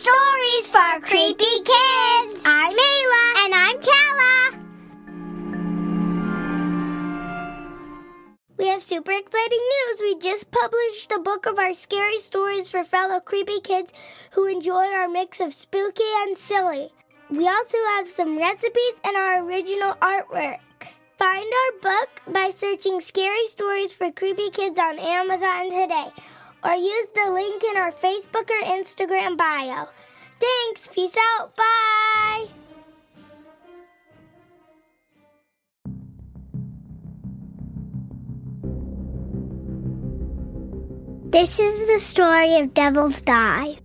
Stories for Creepy Kids. I'm Ayla. And I'm Kella. We have super exciting news. We just published a book of our scary stories for fellow creepy kids who enjoy our mix of spooky and silly. We also have some recipes and our original artwork. Find our book by searching Scary Stories for Creepy Kids on Amazon today, or use the link in our Facebook or Instagram bio. Thanks. Peace out. Bye. This is the story of Devil's Dive.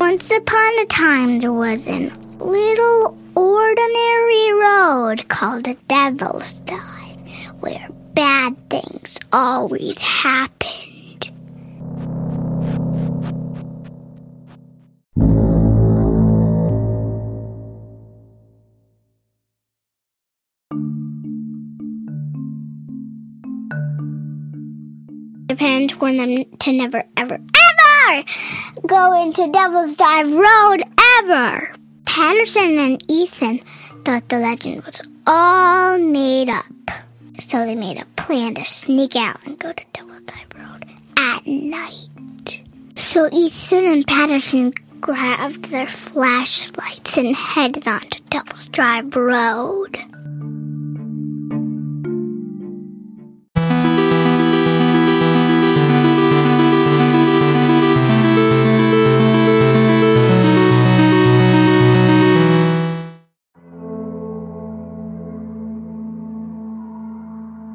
Once upon a time, there was an little ordinary road called a Devil's Dive, where bad things always happened. The parents warned them to never, ever, ever go into Devil's Dive Road ever. Patterson and Ethan thought the legend was all made up, so they made a plan to sneak out and go to Double Drive Road at night. So Ethan and Patterson grabbed their flashlights and headed on to Double Drive Road.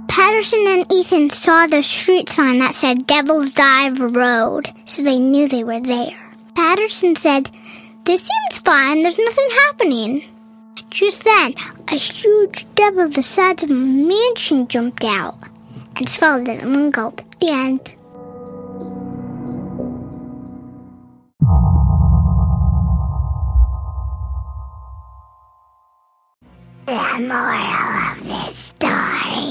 Patterson and Ethan saw the street sign that said Devil's Dive Road, so they knew they were there. Patterson said, "This seems fine, there's nothing happening." Just then, a huge devil the size of a mansion jumped out and swallowed it in one gulp at the end. The moral of this story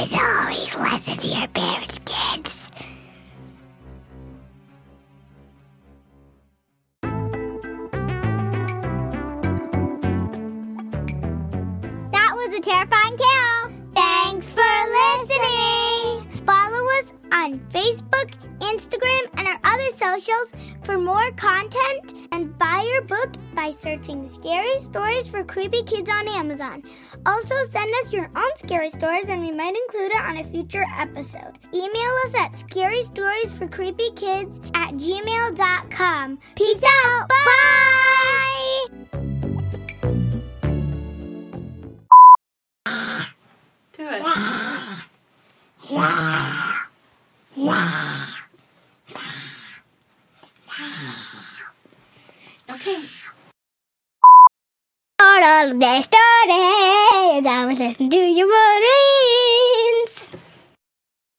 is always listen to your parents, kids. That was a terrifying tale. Thanks for listening. Follow us on Facebook, Instagram, and our other socials for more content, and buy your book by searching Scary Stories for Creepy Kids on Amazon. Also, send us your own scary stories, and we might include it on a future episode. Email us at scarystoriesforcreepykids@gmail.com. Peace out. Bye! Do it. Okay. All of this.